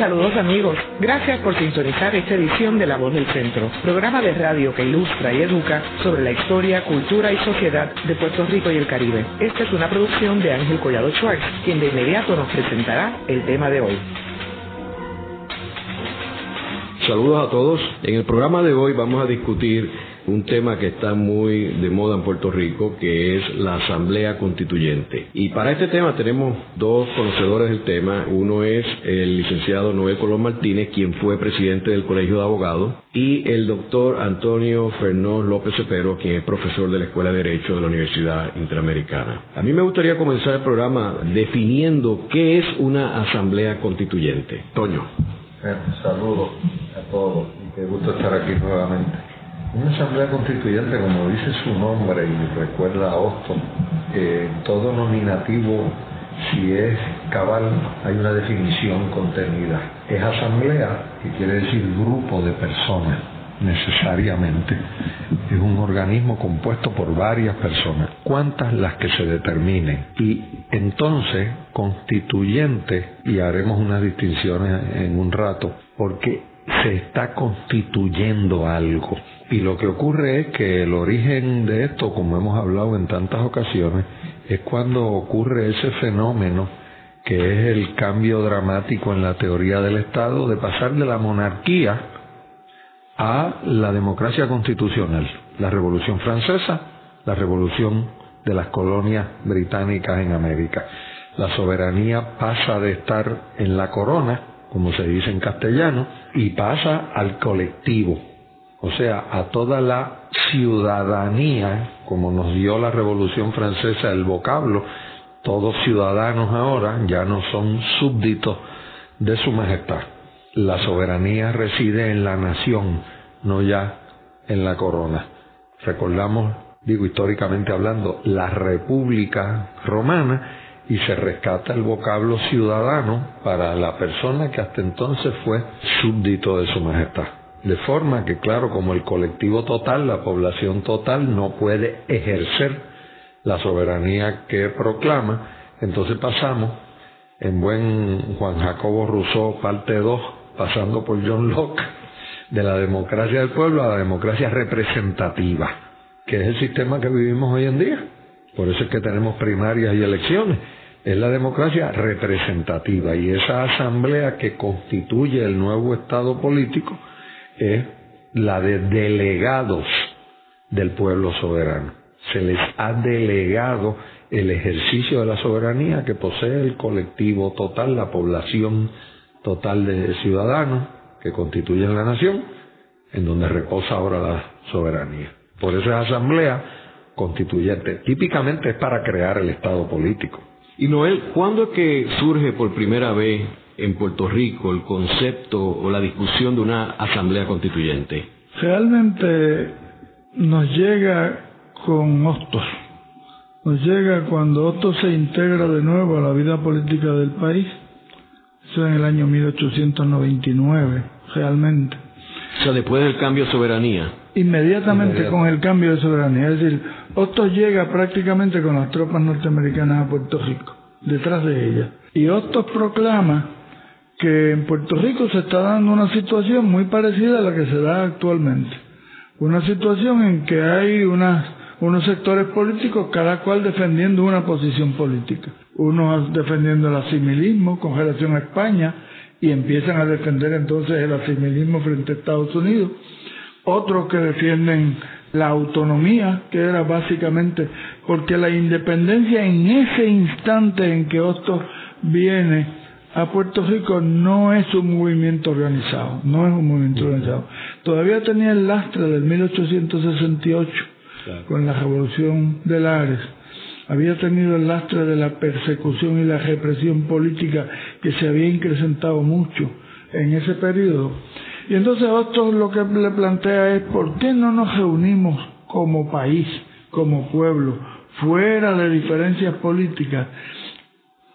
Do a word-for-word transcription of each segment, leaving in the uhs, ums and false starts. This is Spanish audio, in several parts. Saludos amigos, gracias por sintonizar esta edición de La Voz del Centro, programa de radio que ilustra y educa sobre la historia, cultura y sociedad de Puerto Rico y el Caribe. Esta es una producción de Ángel Collado Schwarz, quien de inmediato nos presentará el tema de hoy. Saludos a todos. En el programa de hoy vamos a discutir un tema que está muy de moda en Puerto Rico, que es la Asamblea Constituyente. Y para este tema tenemos dos conocedores del tema. Uno es el licenciado Noel Colón Martínez, quien fue presidente del Colegio de Abogados, y el doctor Antonio Fernós López-Cepero, quien es profesor de la Escuela de Derecho de la Universidad Interamericana. A mí me gustaría comenzar el programa definiendo qué es una Asamblea Constituyente. Toño. Eh, Saludos a todos y qué gusto estar aquí nuevamente. Una asamblea constituyente, como dice su nombre y recuerda a Hostos, eh, todo nominativo, si es cabal, hay una definición contenida. Es asamblea, que quiere decir grupo de personas, necesariamente. Es un organismo compuesto por varias personas, cuantas las que se determinen. Y entonces, constituyente, y haremos unas distinciones en un rato, porque se está constituyendo algo. Y lo que ocurre es que el origen de esto, como hemos hablado en tantas ocasiones, es cuando ocurre ese fenómeno que es el cambio dramático en la teoría del Estado de pasar de la monarquía a la democracia constitucional. La Revolución Francesa, la revolución de las colonias británicas en América. La soberanía pasa de estar en la corona, como se dice en castellano, y pasa al colectivo. O sea, a toda la ciudadanía, como nos dio la Revolución Francesa el vocablo, todos ciudadanos ahora ya no son súbditos de su majestad. La soberanía reside en la nación, no ya en la corona. Recordamos, digo históricamente hablando, la República Romana, y se rescata el vocablo ciudadano para la persona que hasta entonces fue súbdito de su majestad. De forma que, claro, como el colectivo total, la población total, no puede ejercer la soberanía que proclama, entonces pasamos, en buen Juan Jacobo Rousseau, parte dos, pasando por John Locke, de la democracia del pueblo a la democracia representativa, que es el sistema que vivimos hoy en día. Por eso es que tenemos primarias y elecciones. Es la democracia representativa, y esa asamblea que constituye el nuevo Estado político es la de delegados del pueblo soberano. Se les ha delegado el ejercicio de la soberanía que posee el colectivo total, la población total de ciudadanos que constituyen la nación, en donde reposa ahora la soberanía. Por eso es asamblea constituyente. Típicamente es para crear el Estado político. Y Noel, ¿cuándo es que surge por primera vez en Puerto Rico el concepto o la discusión de una asamblea constituyente? Realmente nos llega con Hostos. Nos llega cuando Hostos se integra de nuevo a la vida política del país. Eso en el año mil ochocientos noventa y nueve, realmente. O sea, después del cambio de soberanía. Inmediatamente. Inmediato. Con el cambio de soberanía. Es decir, Hostos llega prácticamente con las tropas norteamericanas a Puerto Rico, detrás de ellas. Y Hostos proclama que en Puerto Rico se está dando una situación muy parecida a la que se da actualmente. Una situación en que hay unas, unos sectores políticos, cada cual defendiendo una posición política. Unos defendiendo el asimilismo con relación a España, y empiezan a defender entonces el asimilismo frente a Estados Unidos. Otros que defienden la autonomía, que era básicamente porque la independencia en ese instante en que Hostos viene a Puerto Rico no es un movimiento organizado, no es un movimiento organizado. Todavía tenía el lastre del mil ochocientos sesenta y ocho, claro, con la Revolución de Lares. Había tenido el lastre de la persecución y la represión política que se había incrementado mucho en ese periodo. Y entonces Hostos lo que le plantea es, ¿por qué no nos reunimos como país, como pueblo, fuera de diferencias políticas,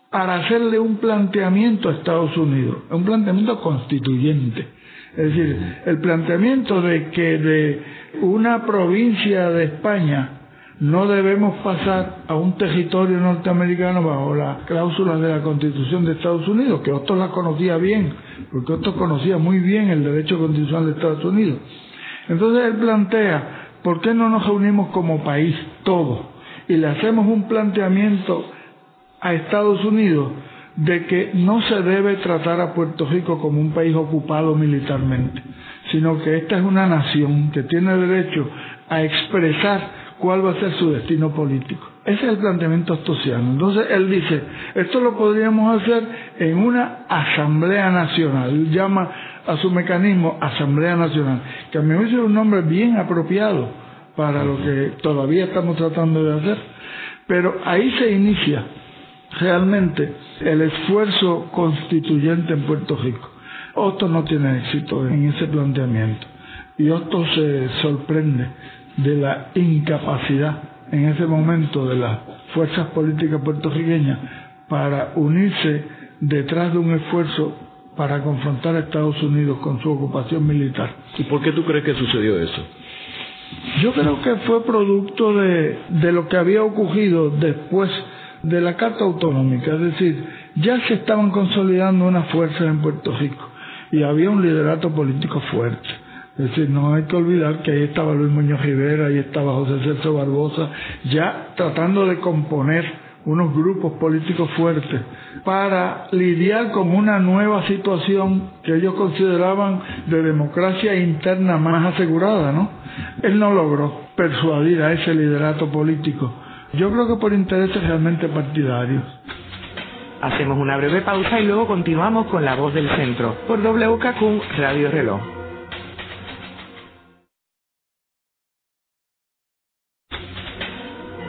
para hacerle un planteamiento a Estados Unidos, un planteamiento constituyente? Es decir, el planteamiento de que de una provincia de España no debemos pasar a un territorio norteamericano bajo las cláusulas de la Constitución de Estados Unidos, que Hostos la conocía bien, porque Hostos conocía muy bien el derecho constitucional de Estados Unidos. Entonces él plantea, ¿por qué no nos reunimos como país todos? Y le hacemos un planteamiento a Estados Unidos de que no se debe tratar a Puerto Rico como un país ocupado militarmente, sino que esta es una nación que tiene derecho a expresar cuál va a ser su destino político. Ese es el planteamiento hostosiano. Entonces él dice, esto lo podríamos hacer en una asamblea nacional. Él llama a su mecanismo asamblea nacional, que a mi juicio es un nombre bien apropiado para lo que todavía estamos tratando de hacer. Pero ahí se inicia realmente el esfuerzo constituyente en Puerto Rico. Hostos no tiene éxito en ese planteamiento y Hostos se sorprende de la incapacidad en ese momento de las fuerzas políticas puertorriqueñas para unirse detrás de un esfuerzo para confrontar a Estados Unidos con su ocupación militar. ¿Y por qué tú crees que sucedió eso? Yo creo que fue producto de, de lo que había ocurrido después de la Carta Autonómica, es decir, ya se estaban consolidando unas fuerzas en Puerto Rico y había un liderato político fuerte. Es decir, no hay que olvidar que ahí estaba Luis Muñoz Rivera, ahí estaba José Celso Barbosa, ya tratando de componer unos grupos políticos fuertes para lidiar con una nueva situación que ellos consideraban de democracia interna más asegurada, ¿no? Él no logró persuadir a ese liderato político. Yo creo que por intereses realmente partidarios. Hacemos una breve pausa y luego continuamos con La Voz del Centro por W K Q Radio Reloj.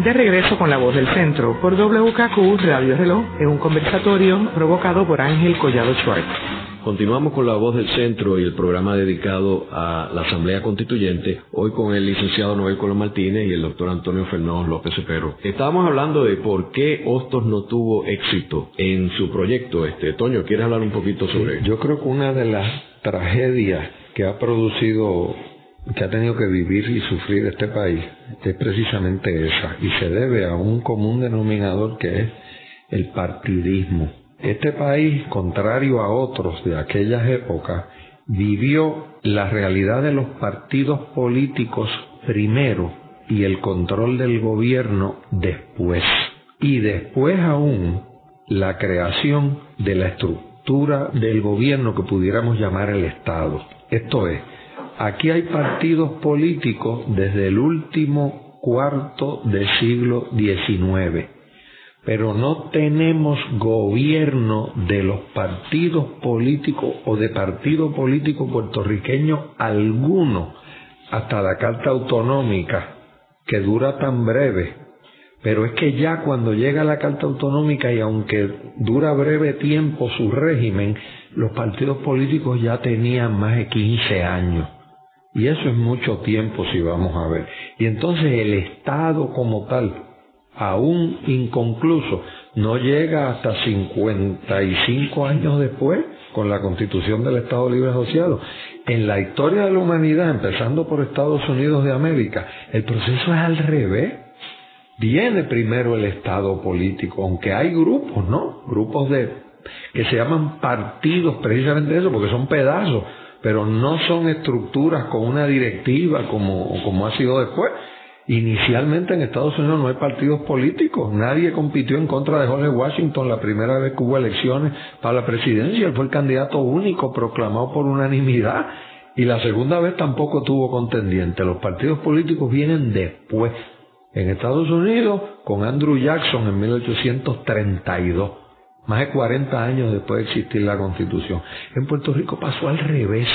De regreso con La Voz del Centro por W K Q Radio Reloj, en un conversatorio provocado por Ángel Collado Schwarz. Continuamos con La Voz del Centro y el programa dedicado a la Asamblea Constituyente, hoy con el licenciado Noel Colón Martínez y el doctor Antonio Fernós López-Cepero. Estábamos hablando de por qué Hostos no tuvo éxito en su proyecto. Este, Toño, ¿quieres hablar un poquito sobre ello? Yo creo que una de las tragedias que ha producido... que ha tenido que vivir y sufrir este país es precisamente esa, y se debe a un común denominador que es el partidismo. Este país, contrario a otros de aquellas épocas, vivió la realidad de los partidos políticos primero y el control del gobierno después, y después aún la creación de la estructura del gobierno que pudiéramos llamar el Estado. Esto es, aquí hay partidos políticos desde el último cuarto del siglo diecinueve, pero no tenemos gobierno de los partidos políticos o de partido político puertorriqueño alguno hasta la Carta Autonómica, que dura tan breve. Pero es que ya cuando llega la Carta Autonómica, y aunque dura breve tiempo su régimen, los partidos políticos ya tenían más de quince años. Y eso es mucho tiempo, si vamos a ver. Y entonces el Estado como tal, aún inconcluso, no llega hasta cincuenta y cinco años después, con la Constitución del Estado Libre Asociado. En la historia de la humanidad, empezando por Estados Unidos de América, el proceso es al revés. Viene primero el Estado político, aunque hay grupos, ¿no? Grupos de que se llaman partidos, precisamente eso, porque son pedazos, pero no son estructuras con una directiva como, como ha sido después. Inicialmente en Estados Unidos no hay partidos políticos, nadie compitió en contra de Jorge Washington la primera vez que hubo elecciones para la presidencia, él fue el candidato único proclamado por unanimidad, y la segunda vez tampoco tuvo contendiente. Los partidos políticos vienen después. En Estados Unidos, con Andrew Jackson en mil ochocientos treinta y dos, más de cuarenta años después de existir la Constitución. En Puerto Rico pasó al revés.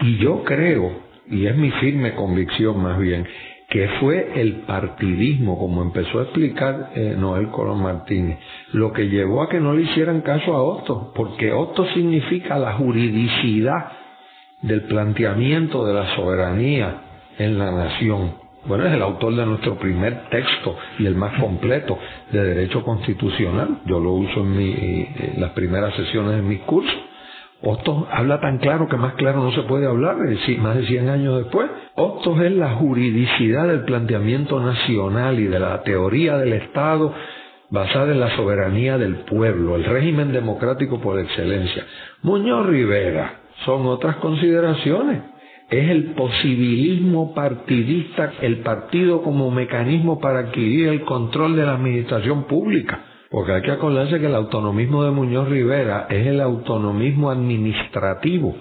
Y yo creo, y es mi firme convicción más bien, que fue el partidismo, como empezó a explicar eh, Noel Colón Martínez, lo que llevó a que no le hicieran caso a Hostos, porque Hostos significa la juridicidad del planteamiento de la soberanía en la nación. Bueno, es el autor de nuestro primer texto y el más completo de derecho constitucional. Yo lo uso en, mi, en las primeras sesiones de mis cursos. Hostos habla tan claro que más claro no se puede hablar, más de cien años después. Hostos es la juridicidad del planteamiento nacional y de la teoría del Estado basada en la soberanía del pueblo, el régimen democrático por excelencia. Muñoz Rivera, son otras consideraciones. Es el posibilismo partidista, el partido como mecanismo para adquirir el control de la administración pública. Porque hay que acordarse que el autonomismo de Muñoz Rivera es el autonomismo administrativo,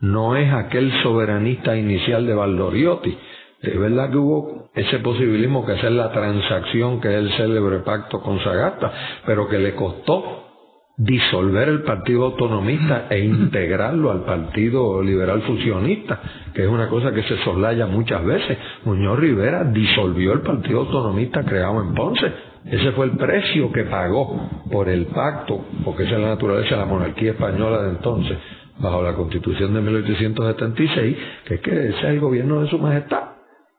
no es aquel soberanista inicial de Baldorioti. Es verdad que hubo ese posibilismo que hacer la transacción, que es el célebre pacto con Sagasta, pero que le costó disolver el Partido Autonomista e integrarlo al Partido Liberal Fusionista, que es una cosa que se soslaya muchas veces. Muñoz Rivera disolvió el Partido Autonomista creado en Ponce. Ese fue el precio que pagó por el pacto, porque esa es la naturaleza de la monarquía española de entonces, bajo la Constitución de mil ochocientos setenta y seis, que es que ese es el gobierno de su majestad.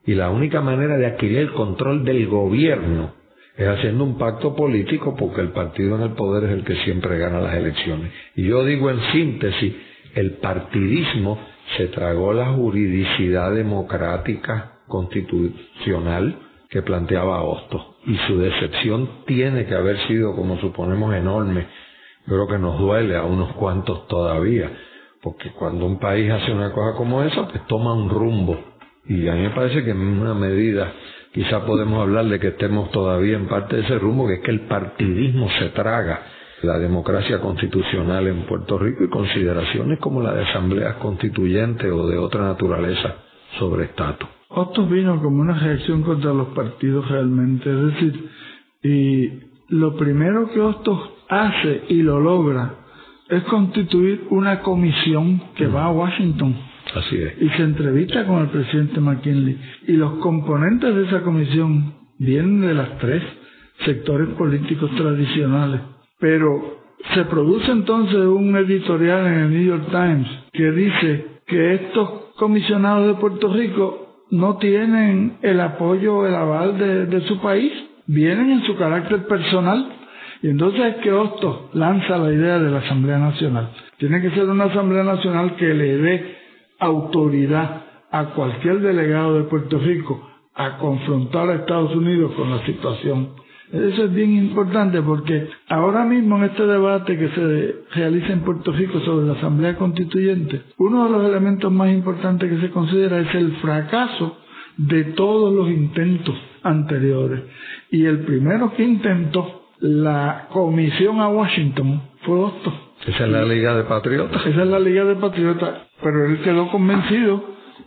Y la única manera de adquirir el control del gobierno es haciendo un pacto político, porque el partido en el poder es el que siempre gana las elecciones. Y yo digo en síntesis, el partidismo se tragó la juridicidad democrática constitucional que planteaba Hostos. Y su decepción tiene que haber sido, como suponemos, enorme. Yo creo que nos duele a unos cuantos todavía, porque cuando un país hace una cosa como esa, pues toma un rumbo. Y a mí me parece que en una medida quizá podemos hablar de que estemos todavía en parte de ese rumbo, que es que el partidismo se traga la democracia constitucional en Puerto Rico y consideraciones como la de asambleas constituyentes o de otra naturaleza sobre estatus. Hostos vino como una reacción contra los partidos realmente, es decir, y lo primero que Hostos hace y lo logra es constituir una comisión que mm. va a Washington. Así es. Y se entrevista con el presidente McKinley. Y los componentes de esa comisión vienen de las tres sectores políticos tradicionales. Pero se produce entonces un editorial en el New York Times que dice que estos comisionados de Puerto Rico no tienen el apoyo o el aval de, de su país. Vienen en su carácter personal. Y entonces es que Hostos lanza la idea de la Asamblea Nacional. Tiene que ser una Asamblea Nacional que le dé autoridad a cualquier delegado de Puerto Rico a confrontar a Estados Unidos con la situación. Eso es bien importante, porque ahora mismo en este debate que se realiza en Puerto Rico sobre la Asamblea Constituyente, uno de los elementos más importantes que se considera es el fracaso de todos los intentos anteriores. Y el primero que intentó la comisión a Washington fue Hostos. Esa es la Liga de Patriotas. Esa es la Liga de Patriotas. Pero él quedó convencido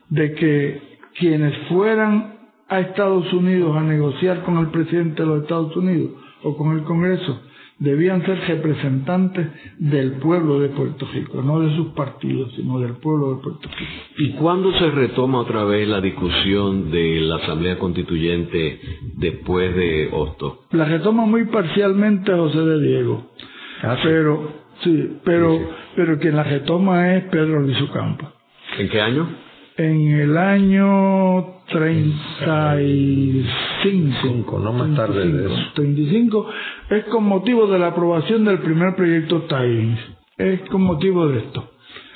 de que quienes fueran a Estados Unidos a negociar con el presidente de los Estados Unidos o con el Congreso debían ser representantes del pueblo de Puerto Rico, no de sus partidos, sino del pueblo de Puerto Rico. ¿Y cuándo se retoma otra vez la discusión de la Asamblea Constituyente después de Hostos? La retoma muy parcialmente José de Diego. Ah, sí. Pero... Sí, pero pero quien la retoma es Pedro Albizu Campos. ¿En qué año? En el año treinta y cinco, no más tarde de eso. treinta y cinco es con motivo de la aprobación del primer proyecto Tydings. Es con motivo de esto.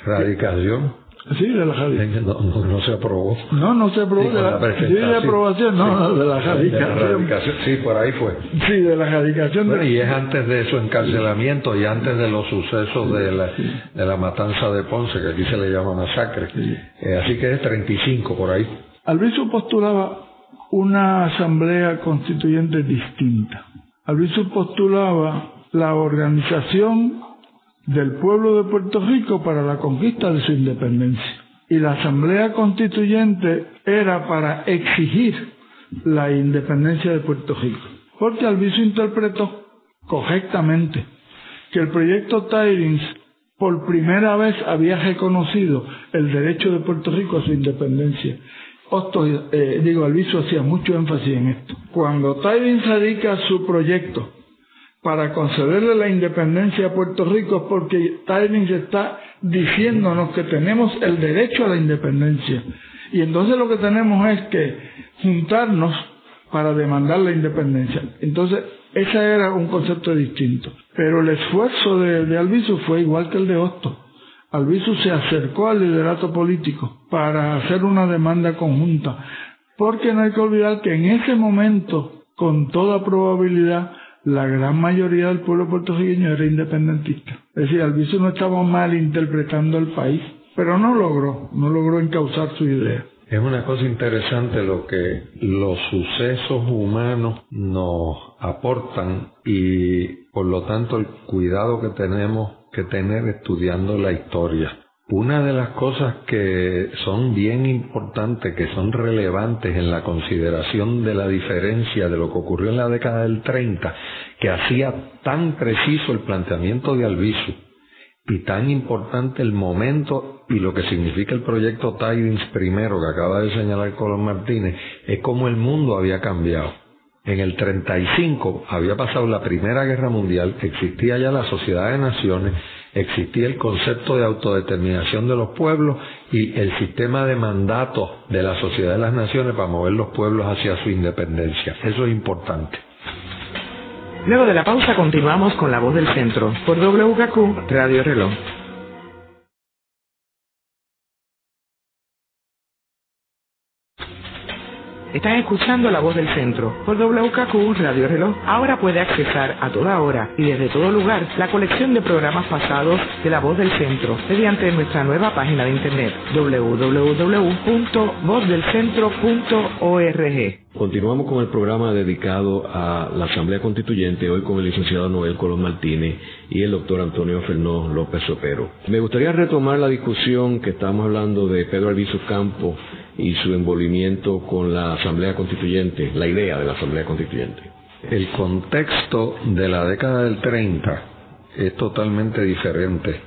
Radicación. Sí, de la radicación. No, no, no se aprobó. No, no se aprobó. Sí, de la, la sí, de aprobación, no, sí. no, de la radicación. De la radicación. Sí, por ahí fue. Sí, de la radicación. Bueno, de... Y es antes de su encarcelamiento y antes de los sucesos de la, de la matanza de Ponce, que aquí se le llama masacre. Sí. Eh, así que es treinta y cinco, por ahí. Albizu postulaba una asamblea constituyente distinta. Albizu postulaba la organización del pueblo de Puerto Rico para la conquista de su independencia. Y la Asamblea Constituyente era para exigir la independencia de Puerto Rico. Jorge Albizu interpretó correctamente que el proyecto Tydings por primera vez había reconocido el derecho de Puerto Rico a su independencia. Hostos, eh, digo, Albizu hacía mucho énfasis en esto. Cuando Tydings radica su proyecto para concederle la independencia a Puerto Rico, porque Tydings está diciéndonos que tenemos el derecho a la independencia. Y entonces lo que tenemos es que juntarnos para demandar la independencia. Entonces, ese era un concepto distinto. Pero el esfuerzo de, de Albizu fue igual que el de Hostos. Albizu se acercó al liderato político para hacer una demanda conjunta, porque no hay que olvidar que en ese momento, con toda probabilidad, la gran mayoría del pueblo puertorriqueño era independentista. Es decir, Albizu no estaba mal interpretando al país, pero no logró, no logró encauzar su idea. Es una cosa interesante lo que los sucesos humanos nos aportan y, por lo tanto, el cuidado que tenemos que tener estudiando la historia. Una de las cosas que son bien importantes, que son relevantes en la consideración de la diferencia de lo que ocurrió en la década del treinta, que hacía tan preciso el planteamiento de Albizu y tan importante el momento y lo que significa el proyecto Tydings primero, que acaba de señalar Colón Martínez, es cómo el mundo había cambiado. En el treinta y cinco había pasado la Primera Guerra Mundial, existía ya la Sociedad de Naciones, existía el concepto de autodeterminación de los pueblos y el sistema de mandatos de la Sociedad de las Naciones para mover los pueblos hacia su independencia. Eso es importante. Luego de la pausa continuamos con La Voz del Centro por W K Q Radio Reloj. Estás escuchando La Voz del Centro por W K Q Radio Reloj. Ahora puede accesar a toda hora y desde todo lugar la colección de programas pasados de La Voz del Centro mediante nuestra nueva página de internet doble u doble u doble u punto voz del centro punto org. Continuamos con el programa dedicado a la Asamblea Constituyente, hoy con el licenciado Noel Colón Martínez y el doctor Antonio Fernós López-Cepero. Me gustaría retomar la discusión que estábamos hablando de Pedro Albizu Campos y su envolvimiento con la Asamblea Constituyente, la idea de la Asamblea Constituyente. El contexto de la década del treinta es totalmente diferente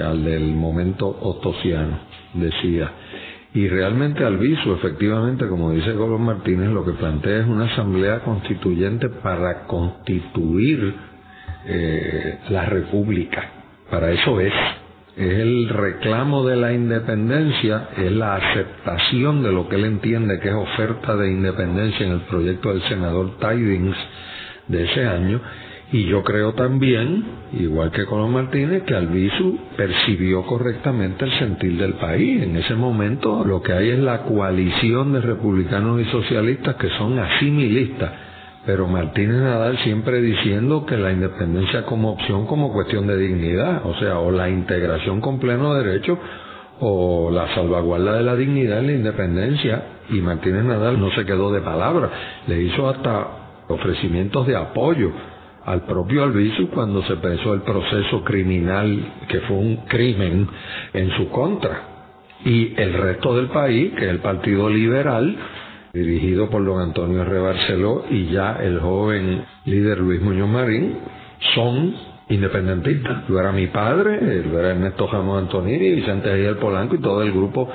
al del momento hostosiano, decía. Y realmente Albizu, efectivamente, como dice Colón Martínez, lo que plantea es una Asamblea Constituyente para constituir eh, la República. Para eso es. Es el reclamo de la independencia, es la aceptación de lo que él entiende que es oferta de independencia en el proyecto del senador Tydings de ese año. Y yo creo también, igual que Colón Martínez, que Albizu percibió correctamente el sentir del país. En ese momento lo que hay es la coalición de republicanos y socialistas que son asimilistas, pero Martínez Nadal siempre diciendo que la independencia como opción, como cuestión de dignidad, o sea, o la integración con pleno derecho o la salvaguarda de la dignidad en la independencia, y Martínez Nadal no se quedó de palabra, le hizo hasta ofrecimientos de apoyo al propio Albizu cuando se pensó el proceso criminal, que fue un crimen en su contra, y el resto del país, que es el Partido Liberal, dirigido por don Antonio R. Barceló y ya el joven líder Luis Muñoz Marín, son independentistas. Yo era mi padre, él era Ernesto Jamón Antonini, Vicente Aguilar Polanco y todo el grupo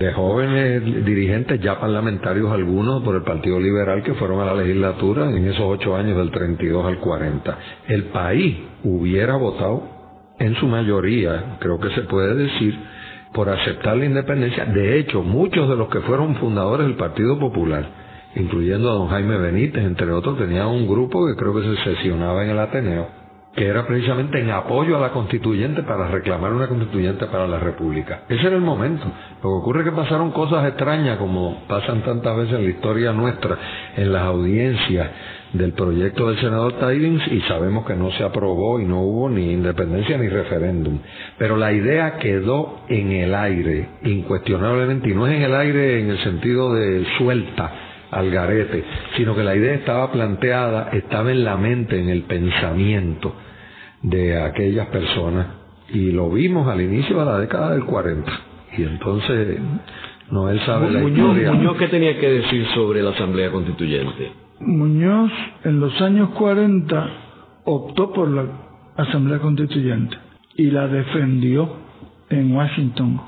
de jóvenes dirigentes, ya parlamentarios algunos por el Partido Liberal, que fueron a la legislatura en esos ocho años del treinta y dos al cuarenta. El país hubiera votado en su mayoría, creo que se puede decir, por aceptar la independencia. De hecho, muchos de los que fueron fundadores del Partido Popular, incluyendo a don Jaime Benítez, entre otros, tenían un grupo que creo que se sesionaba en el Ateneo, que era precisamente en apoyo a la constituyente para reclamar una constituyente para la República. Ese era el momento. Lo que ocurre es que pasaron cosas extrañas, como pasan tantas veces en la historia nuestra, en las audiencias del proyecto del senador Tydings, y sabemos que no se aprobó y no hubo ni independencia ni referéndum. Pero la idea quedó en el aire, incuestionablemente, y no es en el aire en el sentido de suelta al garete, sino que la idea estaba planteada, estaba en la mente, en el pensamiento de aquellas personas, y lo vimos al inicio de la década del cuarenta. Y entonces Noel sabe la historia. Muñoz, ¿qué tenía que decir sobre la Asamblea Constituyente? Muñoz en los años cuarenta optó por la Asamblea Constituyente y la defendió en Washington.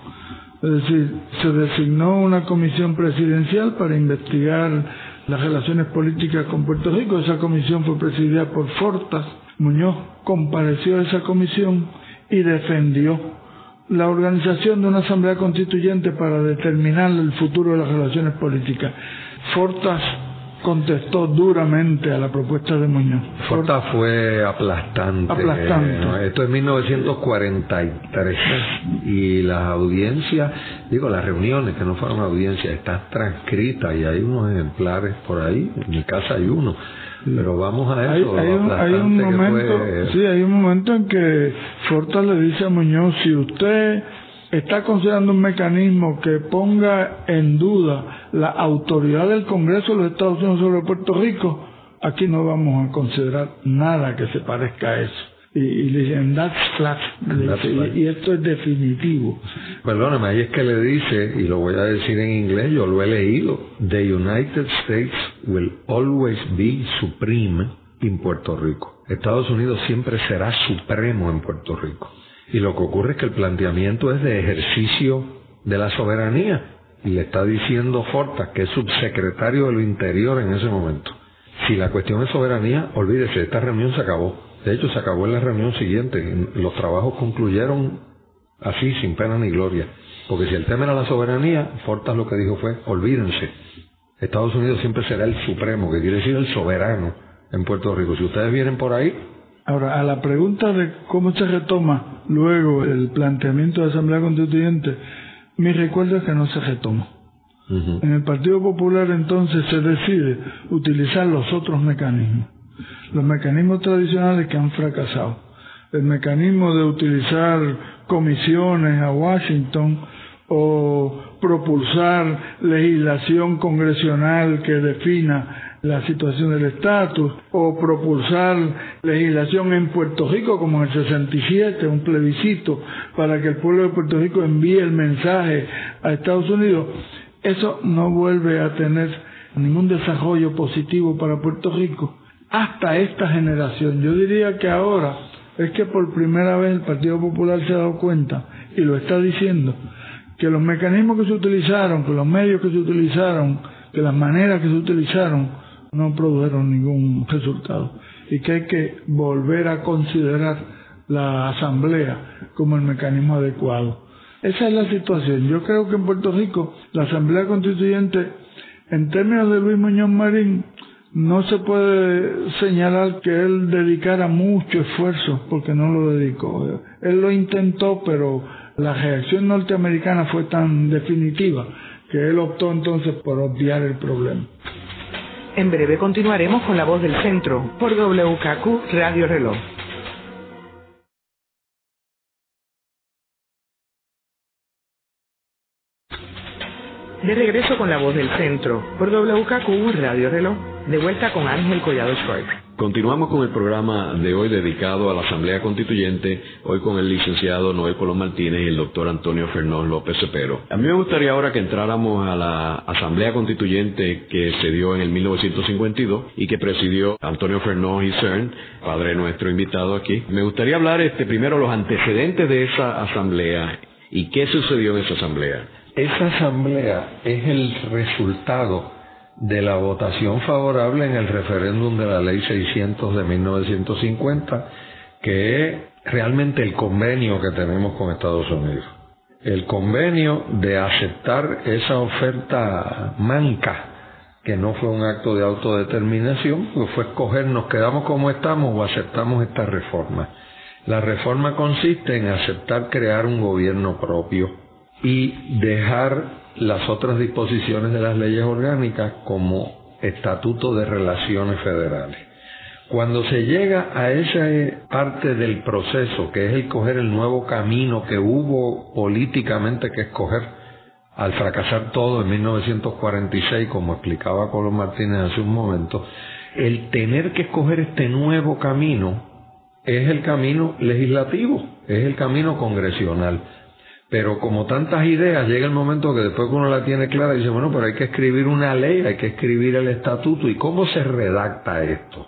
Es decir, se designó una comisión presidencial para investigar las relaciones políticas con Puerto Rico. Esa comisión fue presidida por Fortas. Muñoz compareció a esa comisión y defendió la organización de una asamblea constituyente para determinar el futuro de las relaciones políticas. Fortas contestó duramente a la propuesta de Muñoz. Fortas fue aplastante. aplastante. Eh, esto es mil novecientos cuarenta y tres y las audiencias, digo las reuniones que no fueron audiencias, están transcritas y hay unos ejemplares por ahí, en mi casa hay uno, pero vamos a eso. Hay, hay, un, hay un momento, fue... sí, hay un momento en que Fortas le dice a Muñoz, si usted está considerando un mecanismo que ponga en duda la autoridad del Congreso de los Estados Unidos sobre Puerto Rico, aquí no vamos a considerar nada que se parezca a eso. Y, y le dicen, that's flat, y, y esto es definitivo. Perdóname, ahí es que le dice, y lo voy a decir en inglés, yo lo he leído, the United States will always be supreme in Puerto Rico. Estados Unidos siempre será supremo en Puerto Rico. Y lo que ocurre es que el planteamiento es de ejercicio de la soberanía. Y le está diciendo Fortas, que es subsecretario de lo Interior en ese momento, si la cuestión es soberanía, olvídese, esta reunión se acabó. De hecho, se acabó en la reunión siguiente. Los trabajos concluyeron así, sin pena ni gloria. Porque si el tema era la soberanía, Fortas lo que dijo fue, olvídense. Estados Unidos siempre será el supremo, que quiere decir el soberano en Puerto Rico. Si ustedes vienen por ahí... Ahora, a la pregunta de cómo se retoma luego el planteamiento de Asamblea Constituyente, mi recuerdo es que no se retoma. Uh-huh. En el Partido Popular entonces se decide utilizar los otros mecanismos, los mecanismos tradicionales que han fracasado, el mecanismo de utilizar comisiones a Washington o propulsar legislación congresional que defina la situación del estatus, o propulsar legislación en Puerto Rico como en el sesenta y siete, un plebiscito para que el pueblo de Puerto Rico envíe el mensaje a Estados Unidos. Eso no vuelve a tener ningún desarrollo positivo para Puerto Rico hasta esta generación. Yo diría que ahora es que por primera vez el Partido Popular se ha dado cuenta, y lo está diciendo, que los mecanismos que se utilizaron, que los medios que se utilizaron, que las maneras que se utilizaron no produjeron ningún resultado, y que hay que volver a considerar la asamblea como el mecanismo adecuado. Esa es la situación. Yo creo que en Puerto Rico la Asamblea Constituyente, en términos de Luis Muñoz Marín, no se puede señalar que él dedicara mucho esfuerzo, porque no lo dedicó. Él lo intentó, pero la reacción norteamericana fue tan definitiva que él optó entonces por obviar el problema. En breve continuaremos con La Voz del Centro por W K Q Radio Reloj. De regreso con La Voz del Centro por W K Q Radio Reloj. De vuelta con Ángel Collado Schwarz. Continuamos con el programa de hoy dedicado a la Asamblea Constituyente, hoy con el licenciado Noel Colón Martínez y el doctor Antonio Fernós López-Cepero. A mí me gustaría ahora que entráramos a la Asamblea Constituyente que se dio en el mil novecientos cincuenta y dos y que presidió Antonio Fernós y Cern, padre nuestro invitado aquí. Me gustaría hablar este primero los antecedentes de esa asamblea y qué sucedió en esa asamblea. Esa asamblea es el resultado de la votación favorable en el referéndum de la Ley seiscientos de mil novecientos cincuenta, que es realmente el convenio que tenemos con Estados Unidos. El convenio de aceptar esa oferta manca, que no fue un acto de autodeterminación, pues fue escoger, nos quedamos como estamos o aceptamos esta reforma. La reforma consiste en aceptar crear un gobierno propio y dejar las otras disposiciones de las leyes orgánicas como estatuto de relaciones federales. Cuando se llega a esa parte del proceso, que es el coger el nuevo camino que hubo políticamente que escoger al fracasar todo en mil novecientos cuarenta y seis, como explicaba Colón Martínez hace un momento, el tener que escoger este nuevo camino es el camino legislativo, es el camino congresional. Pero como tantas ideas, llega el momento que después que uno la tiene clara, dice, bueno, pero hay que escribir una ley, hay que escribir el estatuto, ¿y cómo se redacta esto?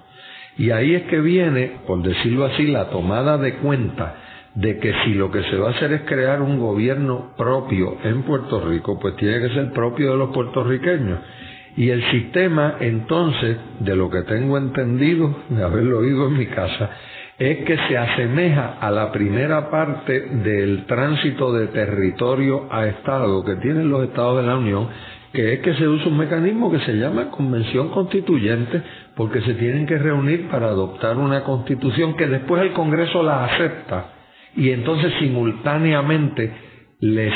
Y ahí es que viene, por decirlo así, la tomada de cuenta de que si lo que se va a hacer es crear un gobierno propio en Puerto Rico, pues tiene que ser propio de los puertorriqueños. Y el sistema, entonces, de lo que tengo entendido, de haberlo oído en mi casa, es que se asemeja a la primera parte del tránsito de territorio a Estado que tienen los Estados de la Unión, que es que se usa un mecanismo que se llama Convención Constituyente, porque se tienen que reunir para adoptar una constitución que después el Congreso la acepta y entonces simultáneamente les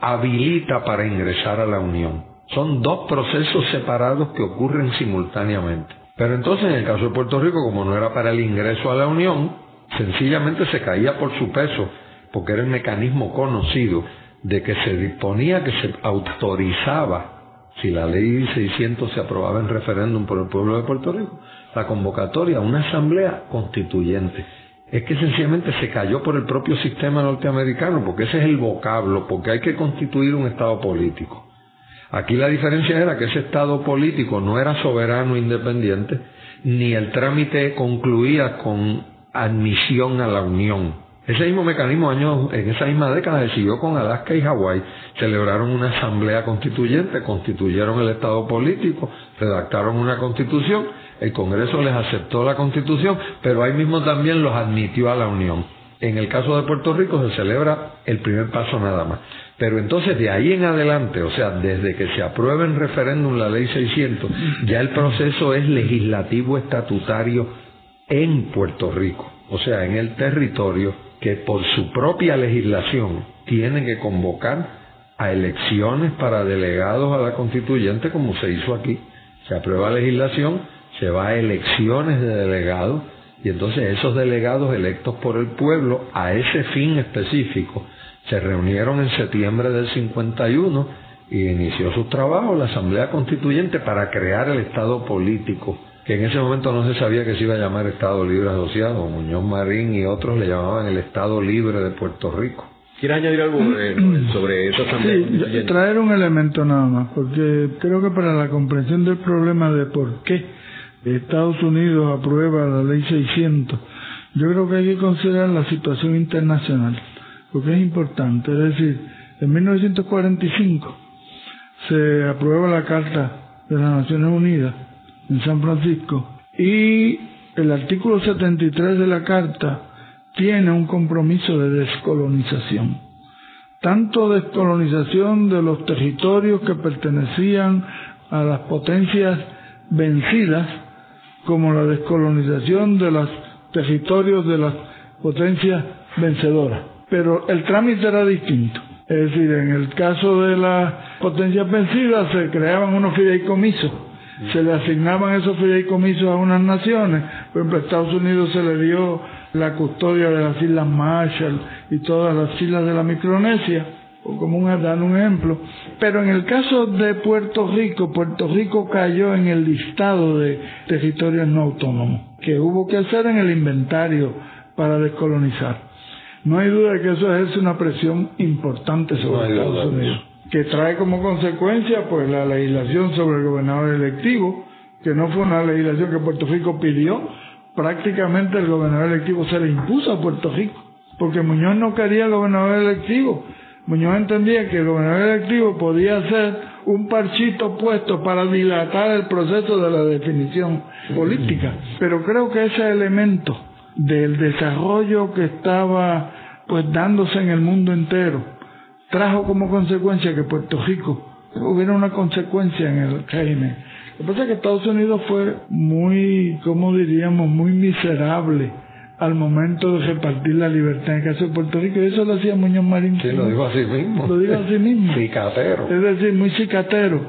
habilita para ingresar a la Unión. Son dos procesos separados que ocurren simultáneamente. Pero entonces en el caso de Puerto Rico, como no era para el ingreso a la Unión, sencillamente se caía por su peso, porque era el mecanismo conocido de que se disponía, que se autorizaba, si la ley seiscientos se aprobaba en referéndum por el pueblo de Puerto Rico, la convocatoria a una asamblea constituyente. Es que sencillamente se cayó por el propio sistema norteamericano, porque ese es el vocablo, porque hay que constituir un Estado político. Aquí la diferencia era que ese Estado político no era soberano independiente, ni el trámite concluía con admisión a la Unión. Ese mismo mecanismo años, en esa misma década se siguió con Alaska y Hawái. Celebraron una asamblea constituyente, constituyeron el Estado político, redactaron una constitución, el Congreso les aceptó la constitución, pero ahí mismo también los admitió a la Unión. En el caso de Puerto Rico se celebra el primer paso nada más. Pero entonces de ahí en adelante, o sea, desde que se apruebe en referéndum la ley seiscientos, ya el proceso es legislativo estatutario en Puerto Rico, o sea, en el territorio, que por su propia legislación tienen que convocar a elecciones para delegados a la constituyente, como se hizo aquí. Se aprueba legislación, se va a elecciones de delegados, y entonces esos delegados electos por el pueblo a ese fin específico se reunieron en septiembre del cincuenta y uno y inició sus trabajos la Asamblea Constituyente para crear el Estado político, que en ese momento no se sabía que se iba a llamar Estado Libre Asociado. Muñoz Marín y otros le llamaban el Estado Libre de Puerto Rico. ¿Quieres añadir algo sobre eso también? Sí, traer un elemento nada más, porque creo que para la comprensión del problema de por qué Estados Unidos aprueba la Ley seiscientos, yo creo que hay que considerar la situación internacional, porque es importante. Es decir, en mil novecientos cuarenta y cinco se aprueba la Carta de las Naciones Unidas en San Francisco, y el artículo setenta y tres de la Carta tiene un compromiso de descolonización, tanto descolonización de los territorios que pertenecían a las potencias vencidas, como la descolonización de los territorios de las potencias vencedoras. Pero el trámite era distinto. Es decir, en el caso de las potencias vencidas se creaban unos fideicomisos. Se le asignaban esos fideicomisos a unas naciones. Por ejemplo, a Estados Unidos se le dio la custodia de las Islas Marshall y todas las islas de la Micronesia, como un, dar un ejemplo. Pero en el caso de Puerto Rico, Puerto Rico cayó en el listado de territorios no autónomos, que hubo que hacer en el inventario para descolonizar. No hay duda de que eso ejerce una presión importante sobre no Estados duda, Unidos. Que trae como consecuencia pues la legislación sobre el gobernador electivo, que no fue una legislación que Puerto Rico pidió. Prácticamente el gobernador electivo se le impuso a Puerto Rico, porque Muñoz no quería el gobernador electivo. Muñoz entendía que el gobernador electivo podía ser un parchito puesto para dilatar el proceso de la definición política. Pero creo que ese elemento del desarrollo que estaba pues dándose en el mundo entero trajo como consecuencia que Puerto Rico hubiera una consecuencia en el régimen. Lo que pasa es que Estados Unidos fue muy, como diríamos, muy miserable al momento de repartir la libertad en el caso de Puerto Rico, y eso lo hacía Muñoz Marín. Sí, lo dijo a sí mismo. Lo dijo a sí mismo. Cicatero. Es decir, muy cicatero,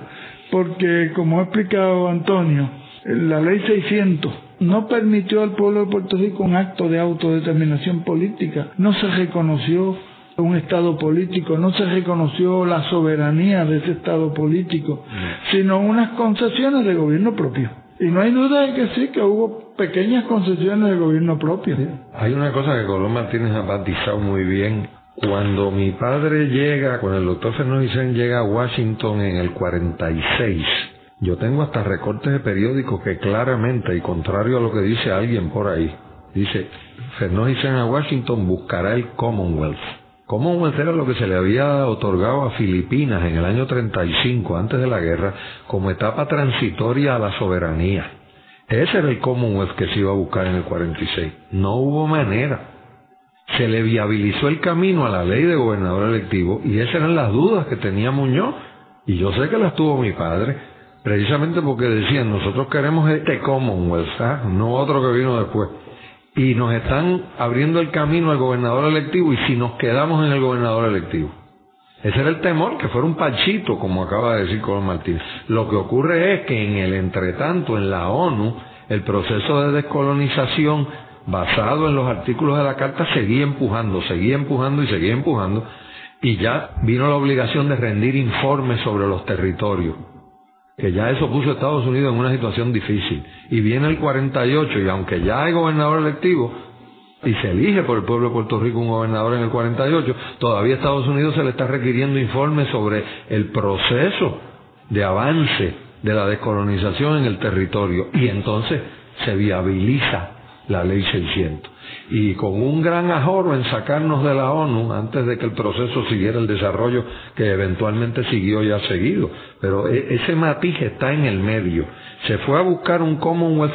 porque como ha explicado Antonio, la ley seiscientos no permitió al pueblo de Puerto Rico un acto de autodeterminación política, no se reconoció un Estado político, no se reconoció la soberanía de ese Estado político, sino unas concesiones de gobierno propio. Y no hay duda de que sí, que hubo pequeñas concesiones de gobierno propio. Hay una cosa que Colón Martínez ha batizado muy bien. Cuando mi padre llega, cuando el doctor Fernós llega a Washington en el cuarenta y seis, yo tengo hasta recortes de periódicos que claramente, y contrario a lo que dice alguien por ahí, dice, Fernós a Washington buscará el Commonwealth. Commonwealth era lo que se le había otorgado a Filipinas en el año treinta y cinco, antes de la guerra, como etapa transitoria a la soberanía. Ese era el Commonwealth que se iba a buscar en el cuarenta y seis. No hubo manera. Se le viabilizó el camino a la ley de gobernador electivo, y esas eran las dudas que tenía Muñoz. Y yo sé que las tuvo mi padre, precisamente porque decían, nosotros queremos este Commonwealth, ¿ah? no otro que vino después. Y nos están abriendo el camino al gobernador electivo, y si nos quedamos en el gobernador electivo. Ese era el temor, que fuera un parchito, como acaba de decir Colón Martínez. Lo que ocurre es que en el entretanto, en la ONU, el proceso de descolonización basado en los artículos de la Carta seguía empujando, seguía empujando y seguía empujando, y ya vino la obligación de rendir informes sobre los territorios, que ya eso puso a Estados Unidos en una situación difícil. Y viene el cuarenta y ocho, y aunque ya hay gobernador electivo, y se elige por el pueblo de Puerto Rico un gobernador en el cuarenta y ocho, todavía a Estados Unidos se le está requiriendo informes sobre el proceso de avance de la descolonización en el territorio, y entonces se viabiliza la Ley seiscientos. Y con un gran ahorro en sacarnos de la ONU antes de que el proceso siguiera el desarrollo que eventualmente siguió y ha seguido. Pero ese matiz está en el medio. Se fue a buscar un Commonwealth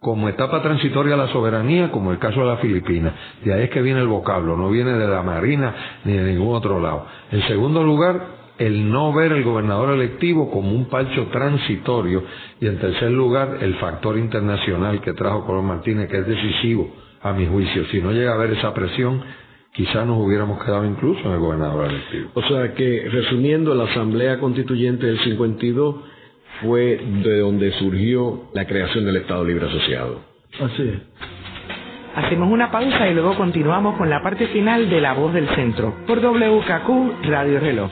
como etapa transitoria a la soberanía, como el caso de las Filipinas. De ahí es que viene el vocablo, no viene de la Marina ni de ningún otro lado. En segundo lugar, el no ver el gobernador electivo como un parcho transitorio, y en tercer lugar, el factor internacional que trajo Colón Martínez, que es decisivo a mi juicio. Si no llega a haber esa presión, quizás nos hubiéramos quedado incluso en el gobernador electivo. O sea que, resumiendo, la Asamblea Constituyente del cincuenta y dos fue de donde surgió la creación del Estado Libre Asociado. Así es. Hacemos una pausa y luego continuamos con la parte final de La Voz del Centro, por W K Q Radio Reloj.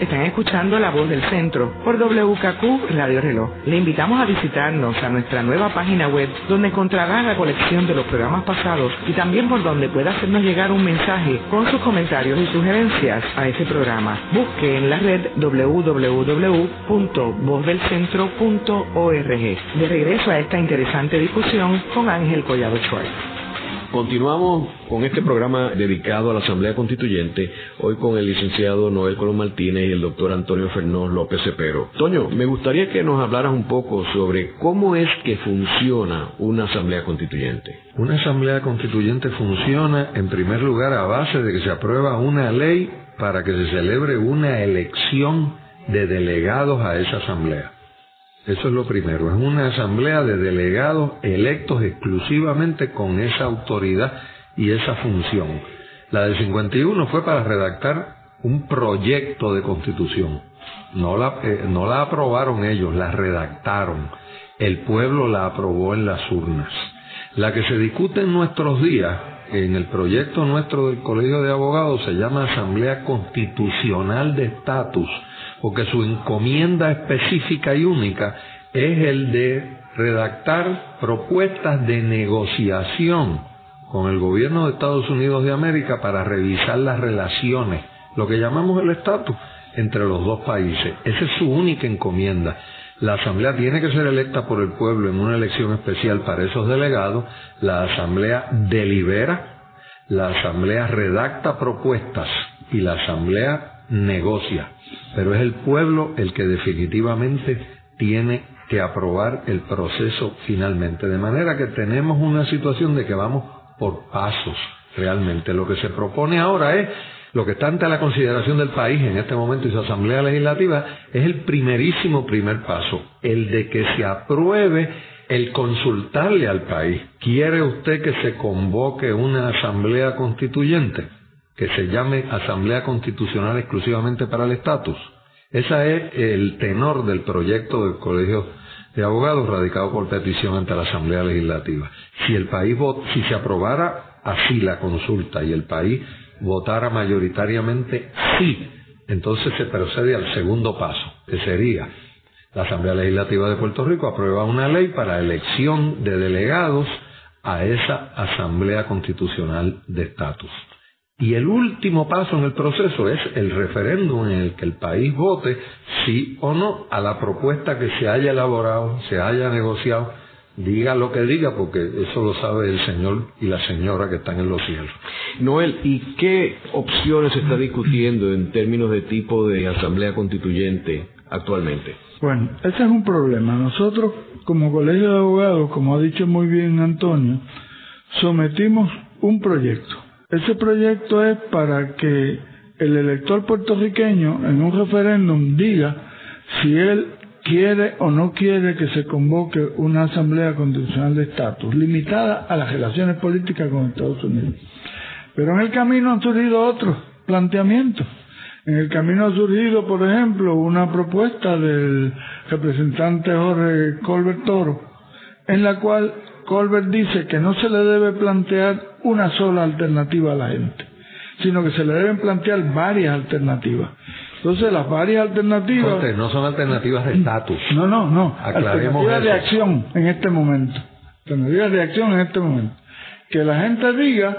Están escuchando La Voz del Centro por W K Q Radio Reloj. Le invitamos a visitarnos a nuestra nueva página web, donde encontrará la colección de los programas pasados, y también por donde pueda hacernos llegar un mensaje con sus comentarios y sugerencias a este programa. Busque en la red doble u doble u doble u punto voz del centro punto org. De regreso a esta interesante discusión con Ángel Collado Schwarz. Continuamos con este programa dedicado a la Asamblea Constituyente, hoy con el licenciado Noel Colón Martínez y el doctor Antonio Fernós López-Cepero. Toño, me gustaría que nos hablaras un poco sobre cómo es que funciona una Asamblea Constituyente. Una Asamblea Constituyente funciona, en primer lugar, a base de que se aprueba una ley para que se celebre una elección de delegados a esa asamblea. Eso es lo primero, es una asamblea de delegados electos exclusivamente con esa autoridad y esa función. La del cincuenta y uno fue para redactar un proyecto de constitución. No la, eh, no la aprobaron ellos, la redactaron. El pueblo la aprobó en las urnas. La que se discute en nuestros días, en el proyecto nuestro del Colegio de Abogados, se llama Asamblea Constitucional de Estatus, porque su encomienda específica y única es el de redactar propuestas de negociación con el gobierno de Estados Unidos de América para revisar las relaciones, lo que llamamos el estatus, entre los dos países. Esa es su única encomienda. La Asamblea tiene que ser electa por el pueblo en una elección especial para esos delegados. La Asamblea delibera, la Asamblea redacta propuestas y la Asamblea negocia, pero es el pueblo el que definitivamente tiene que aprobar el proceso finalmente, de manera que tenemos una situación de que vamos por pasos realmente. Lo que se propone ahora es, lo que está ante la consideración del país en este momento y su Asamblea Legislativa, es el primerísimo primer paso, el de que se apruebe el consultarle al país. ¿Quiere usted que se convoque una Asamblea Constituyente que se llame Asamblea Constitucional exclusivamente para el estatus? Ese es el tenor del proyecto del Colegio de Abogados radicado por petición ante la Asamblea Legislativa. Si el país vota, si se aprobara así la consulta y el país votara mayoritariamente sí, entonces se procede al segundo paso, que sería la Asamblea Legislativa de Puerto Rico aprueba una ley para elección de delegados a esa Asamblea Constitucional de Estatus. Y el último paso en el proceso es el referéndum en el que el país vote sí o no a la propuesta que se haya elaborado, se haya negociado, diga lo que diga, porque eso lo sabe el señor y la señora que están en los cielos. Noel, ¿y qué opciones se está discutiendo en términos de tipo de Asamblea Constituyente actualmente? Bueno, ese es un problema. Nosotros, como Colegio de Abogados, como ha dicho muy bien Antonio, sometimos un proyecto. Ese proyecto es para que el elector puertorriqueño en un referéndum diga si él quiere o no quiere que se convoque una asamblea constitucional de estatus, limitada a las relaciones políticas con Estados Unidos. Pero en el camino han surgido otros planteamientos. En el camino ha surgido, por ejemplo, una propuesta del representante Jorge Colberg Toro, en la cual Colberg dice que no se le debe plantear una sola alternativa a la gente, sino que se le deben plantear varias alternativas. Entonces, las varias alternativas... Corte, no son alternativas de estatus. No, no, no. Aclaremos alternativas eso. de acción en este momento. Alternativas de acción en este momento. Que la gente diga,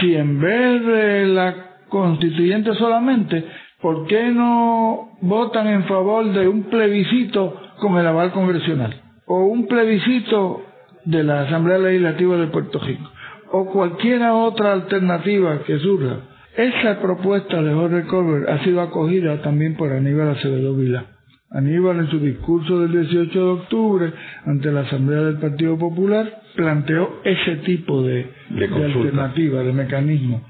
si en vez de la constituyente solamente, ¿por qué no votan en favor de un plebiscito con el aval congresional? O un plebiscito de la Asamblea Legislativa de Puerto Rico. O cualquiera otra alternativa que surja. Esa propuesta de Jorge Colberg ha sido acogida también por Aníbal Acevedo Vilá. Aníbal, en su discurso del dieciocho de octubre ante la Asamblea del Partido Popular, planteó ese tipo de, de, de alternativa, de mecanismo.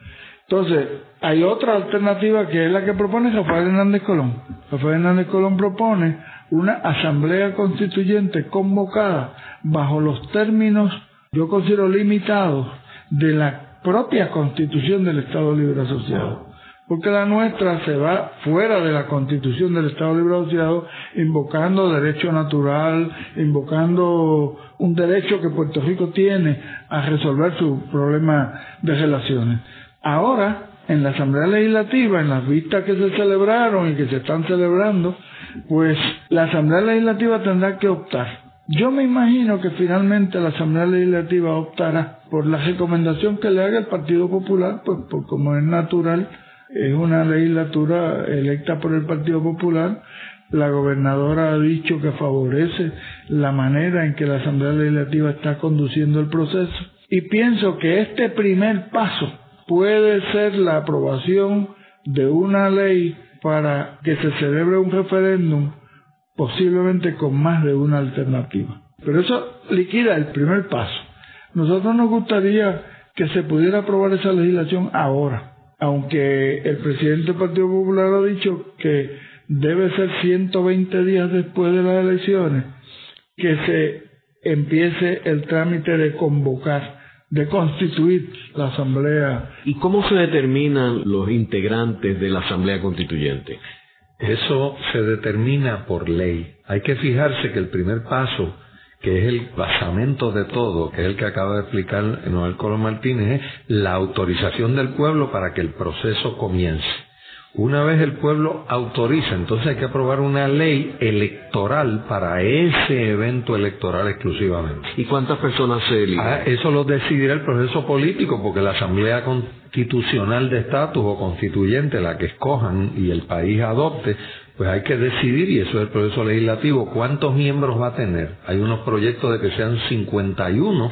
Entonces, hay otra alternativa que es la que propone Rafael Hernández Colón. Rafael Hernández Colón propone una asamblea constituyente convocada bajo los términos, yo considero limitados, de la propia Constitución del Estado Libre Asociado, porque la nuestra se va fuera de la Constitución del Estado Libre Asociado, invocando derecho natural, invocando un derecho que Puerto Rico tiene a resolver su problema de relaciones. Ahora, en la Asamblea Legislativa, en las vistas que se celebraron y que se están celebrando, pues la Asamblea Legislativa tendrá que optar. Yo me imagino que finalmente la Asamblea Legislativa optará por la recomendación que le haga el Partido Popular, pues por, como es natural, es una legislatura electa por el Partido Popular. La gobernadora ha dicho que favorece la manera en que la Asamblea Legislativa está conduciendo el proceso. Y pienso que este primer paso puede ser la aprobación de una ley para que se celebre un referéndum, posiblemente con más de una alternativa. Pero eso liquida el primer paso. Nosotros nos gustaría que se pudiera aprobar esa legislación ahora, aunque el presidente del Partido Popular ha dicho que debe ser ciento veinte días después de las elecciones que se empiece el trámite de convocar, de constituir la Asamblea. ¿Y cómo se determinan los integrantes de la Asamblea Constituyente? Eso se determina por ley. Hay que fijarse que el primer paso, que es el basamento de todo, que es el que acaba de explicar Noel Colón Martínez, es la autorización del pueblo para que el proceso comience. Una vez el pueblo autoriza, entonces hay que aprobar una ley electoral para ese evento electoral exclusivamente. ¿Y cuántas personas se eligen? Ah, eso lo decidirá el proceso político, porque la Asamblea con Constitucional de estatus o constituyente, la que escojan y el país adopte, pues hay que decidir, y eso es el proceso legislativo, cuántos miembros va a tener. Hay unos proyectos de que sean cincuenta y uno,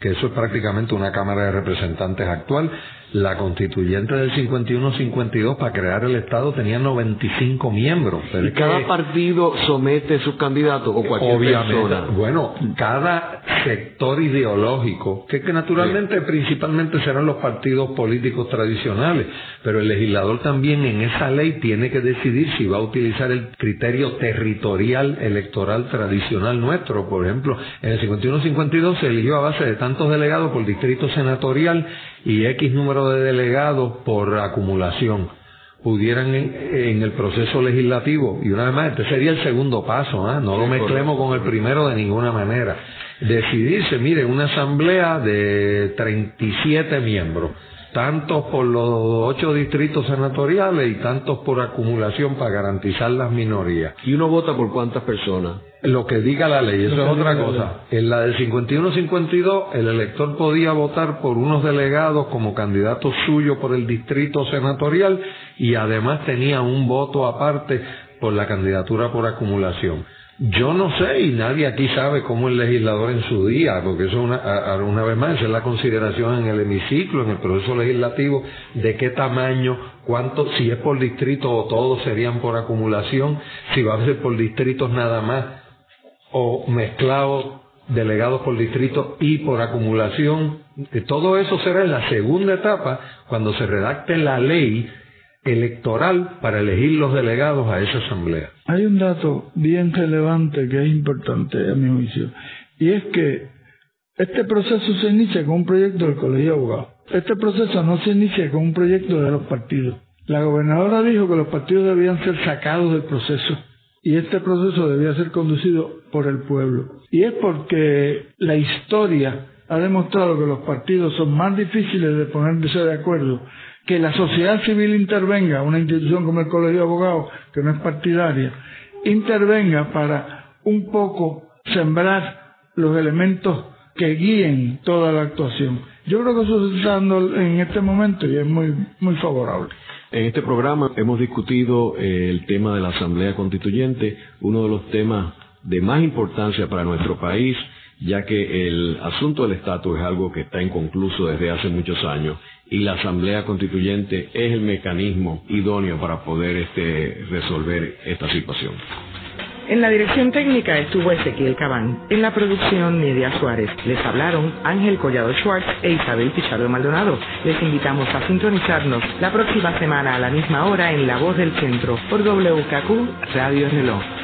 que eso es prácticamente una Cámara de Representantes actual. La constituyente del cincuenta y uno cincuenta y dos, para crear el Estado, tenía noventa y cinco miembros. Pero ¿y cada que, partido somete sus candidatos o cualquier obviamente, persona? Bueno, cada sector ideológico, que, que naturalmente sí. principalmente serán los partidos políticos tradicionales, pero el legislador también en esa ley tiene que decidir si va a utilizar el criterio territorial electoral tradicional nuestro. Por ejemplo, en el cincuenta y uno cincuenta y dos se eligió a base de tantos delegados por distrito senatorial y X número de delegados por acumulación. Pudieran en, en el proceso legislativo, y una vez más, este sería el segundo paso, ¿eh? no sí, lo mezclemos con el primero de ninguna manera, decidirse, mire, una asamblea de treinta y siete miembros, tantos por los ocho distritos senatoriales y tantos por acumulación para garantizar las minorías. ¿Y uno vota por cuántas personas? Lo que diga la ley, eso no es otra cosa. En la del cincuenta y uno cincuenta y dos, el elector podía votar por unos delegados como candidatos suyos por el distrito senatorial y además tenía un voto aparte por la candidatura por acumulación. Yo no sé, y nadie aquí sabe cómo el legislador en su día, porque eso una, a, una vez más es la consideración en el hemiciclo, en el proceso legislativo, de qué tamaño, cuánto, si es por distrito o todos serían por acumulación, si va a ser por distritos nada más o mezclado delegados por distrito y por acumulación. Todo eso será en la segunda etapa, cuando se redacte la ley electoral para elegir los delegados a esa asamblea. Hay un dato bien relevante que es importante a mi juicio, y es que este proceso se inicia con un proyecto del Colegio de Abogados. Este proceso no se inicia con un proyecto de los partidos. La gobernadora dijo que los partidos debían ser sacados del proceso y este proceso debía ser conducido por el pueblo. Y es porque la historia ha demostrado que los partidos son más difíciles de ponerse de acuerdo, que la sociedad civil intervenga, una institución como el Colegio de Abogados, que no es partidaria, intervenga para un poco sembrar los elementos que guíen toda la actuación. Yo creo que eso se está dando en este momento y es muy, muy favorable. En este programa hemos discutido eh, el tema de la Asamblea Constituyente, uno de los temas de más importancia para nuestro país, ya que el asunto del estatus es algo que está inconcluso desde hace muchos años y la Asamblea Constituyente es el mecanismo idóneo para poder este, resolver esta situación. En la dirección técnica estuvo Ezequiel Cabán, en la producción Nidia Suárez. Les hablaron Ángel Collado Schwarz e Isabel Pichardo Maldonado. Les invitamos a sintonizarnos la próxima semana a la misma hora en La Voz del Centro por W K Q Radio Reloj.